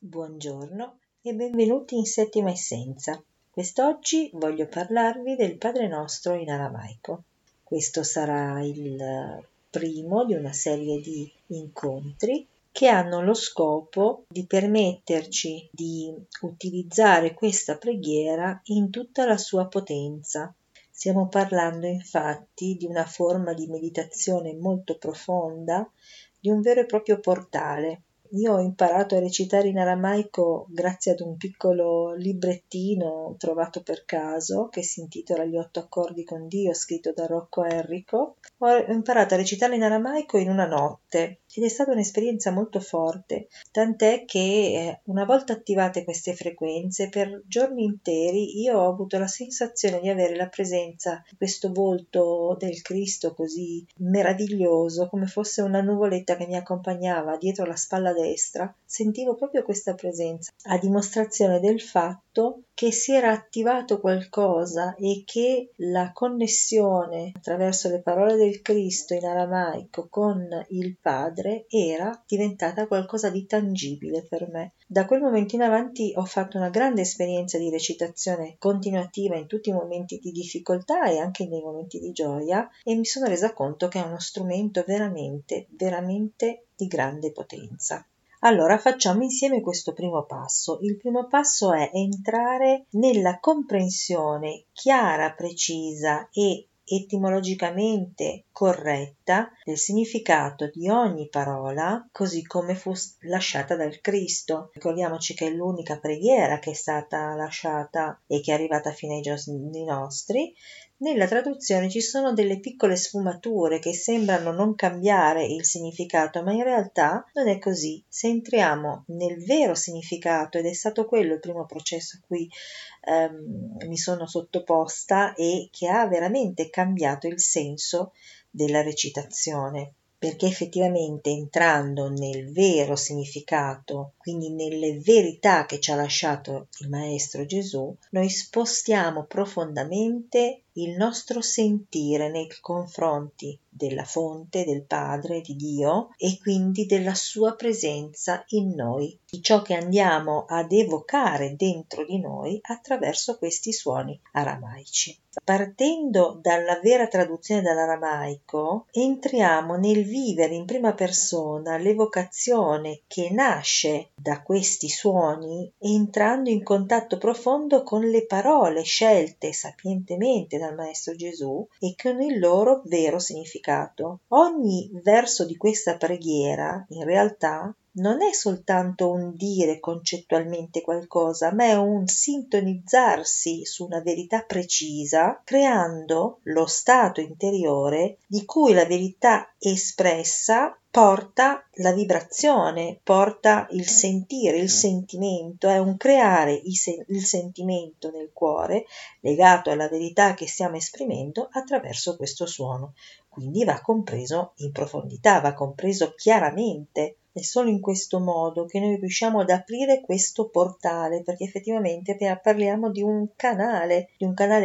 Buongiorno e benvenuti in Settima Essenza. Quest'oggi voglio parlarvi del Padre Nostro in aramaico. Questo sarà il primo di una serie di incontri che hanno lo scopo di permetterci di utilizzare questa preghiera in tutta la sua potenza. Stiamo parlando infatti di una forma di meditazione molto profonda, di un vero e proprio portale. Io ho imparato a recitare in aramaico grazie ad un piccolo librettino trovato per caso che si intitola Gli otto accordi con Dio, scritto da Rocco Enrico. Ho imparato a recitare in aramaico in una notte ed è stata un'esperienza molto forte, tant'è che una volta attivate queste frequenze per giorni interi io ho avuto la sensazione di avere la presenza di questo volto del Cristo così meraviglioso, come fosse una nuvoletta che mi accompagnava dietro la spalla destra. Sentivo proprio questa presenza, a dimostrazione del fatto che si era attivato qualcosa e che la connessione attraverso le parole del Cristo in aramaico con il Padre era diventata qualcosa di tangibile per me. Da quel momento in avanti ho fatto una grande esperienza di recitazione continuativa in tutti i momenti di difficoltà e anche nei momenti di gioia, e mi sono resa conto che è uno strumento veramente di grande potenza. Allora facciamo insieme questo primo passo. Il primo passo è entrare nella comprensione chiara, precisa e etimologicamente corretta del significato di ogni parola, così come fu lasciata dal Cristo. Ricordiamoci che è l'unica preghiera che è stata lasciata e che è arrivata fino ai giorni nostri. Nella traduzione ci sono delle piccole sfumature che sembrano non cambiare il significato, ma in realtà non è così. Se entriamo nel vero significato, ed è stato quello il primo processo a cui mi sono sottoposta e che ha veramente cambiato il senso della recitazione, perché effettivamente entrando nel vero significato, quindi nelle verità che ci ha lasciato il Maestro Gesù, noi spostiamo profondamente il nostro sentire nei confronti della fonte, del Padre, di Dio, e quindi della sua presenza in noi, di ciò che andiamo ad evocare dentro di noi attraverso questi suoni aramaici. Partendo dalla vera traduzione dall'aramaico, entriamo nel vivere in prima persona l'evocazione che nasce da questi suoni, entrando in contatto profondo con le parole scelte sapientemente dal Maestro Gesù e con il loro vero significato. Ogni verso di questa preghiera, in realtà, non è soltanto un dire concettualmente qualcosa, ma è un sintonizzarsi su una verità precisa, creando lo stato interiore di cui la verità espressa porta la vibrazione, porta il sentire, il sentimento. È un creare il sentimento nel cuore legato alla verità che stiamo esprimendo attraverso questo suono. Quindi va compreso in profondità, va compreso chiaramente. È solo in questo modo che noi riusciamo ad aprire questo portale, perché effettivamente parliamo di un canale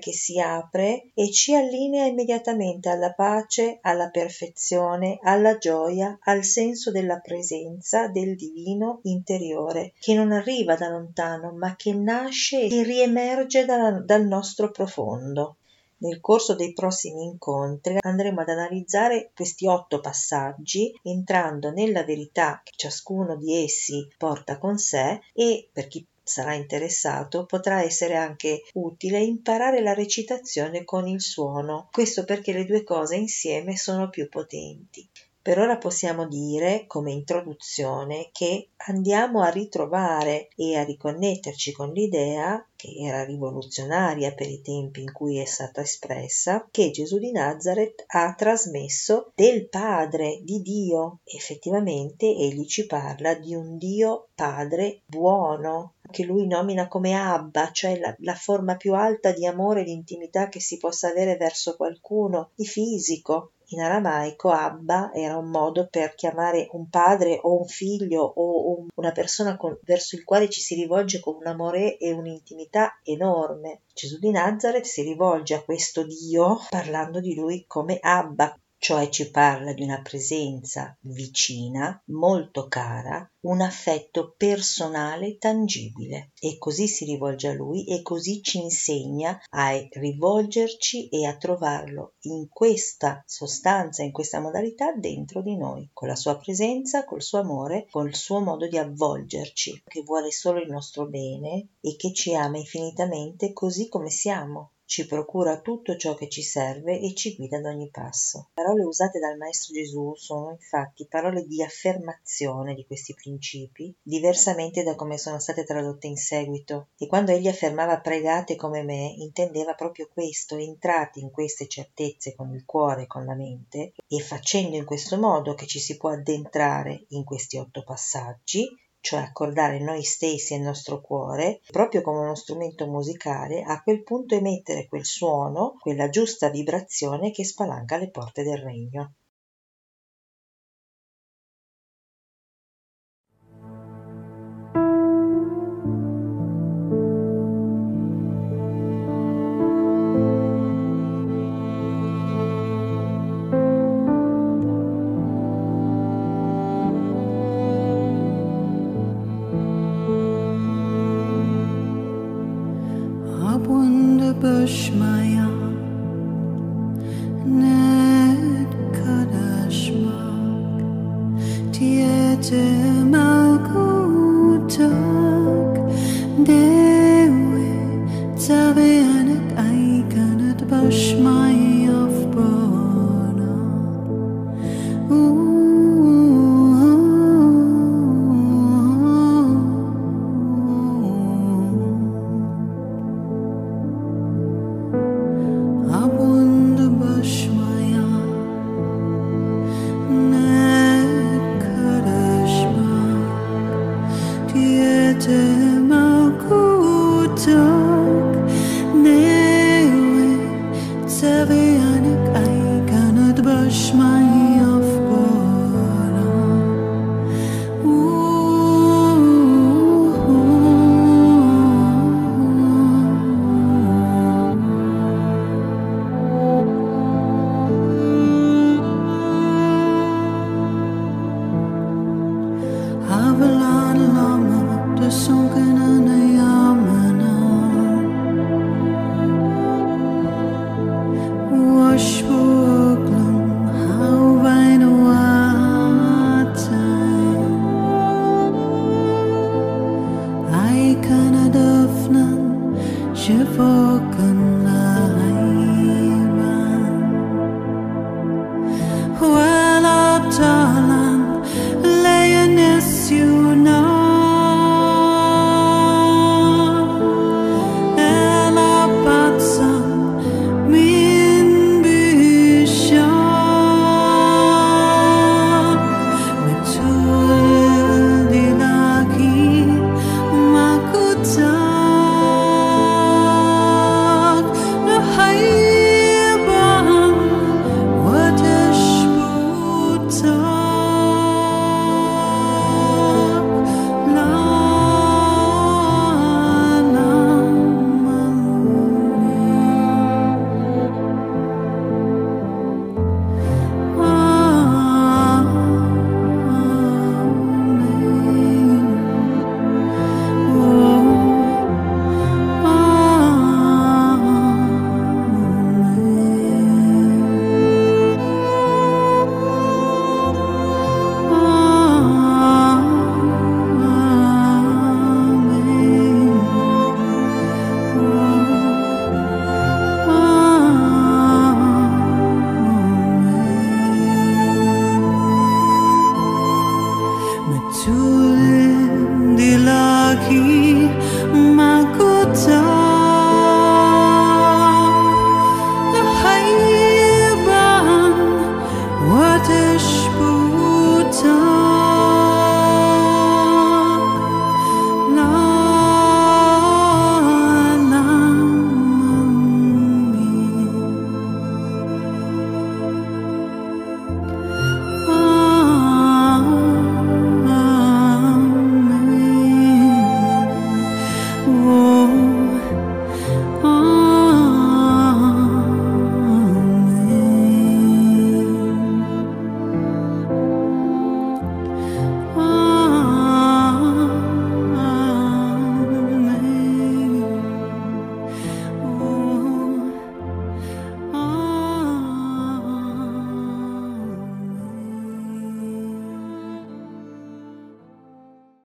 che si apre e ci allinea immediatamente alla pace, alla perfezione, alla gioia, al senso della presenza del divino interiore, che non arriva da lontano, ma che nasce e riemerge dal nostro profondo. Nel corso dei prossimi incontri andremo ad analizzare questi 8 passaggi, entrando nella verità che ciascuno di essi porta con sé, e per chi sarà interessato potrà essere anche utile imparare la recitazione con il suono. Questo perché le due cose insieme sono più potenti. Per ora possiamo dire, come introduzione, che andiamo a ritrovare e a riconnetterci con l'idea, che era rivoluzionaria per i tempi in cui è stata espressa, che Gesù di Nazareth ha trasmesso del Padre, di Dio. Effettivamente egli ci parla di un Dio Padre buono, che lui nomina come Abba, cioè la forma più alta di amore e di intimità che si possa avere verso qualcuno, di fisico. In aramaico Abba era un modo per chiamare un padre o un figlio o una persona verso il quale ci si rivolge con un amore e un'intimità enorme. Gesù di Nazareth si rivolge a questo Dio parlando di lui come Abba, cioè ci parla di una presenza vicina, molto cara, un affetto personale tangibile, e così si rivolge a Lui e così ci insegna a rivolgerci e a trovarlo in questa sostanza, in questa modalità dentro di noi, con la sua presenza, col suo amore, col suo modo di avvolgerci, che vuole solo il nostro bene e che ci ama infinitamente così come siamo. Ci procura tutto ciò che ci serve e ci guida ad ogni passo. Le parole usate dal Maestro Gesù sono infatti parole di affermazione di questi principi, diversamente da come sono state tradotte in seguito. E quando egli affermava pregate come me, intendeva proprio questo: entrate in queste certezze con il cuore e con la mente, e facendo in questo modo che ci si può addentrare in questi 8 passaggi, cioè accordare noi stessi e il nostro cuore, proprio come uno strumento musicale, a quel punto emettere quel suono, quella giusta vibrazione che spalanca le porte del regno. She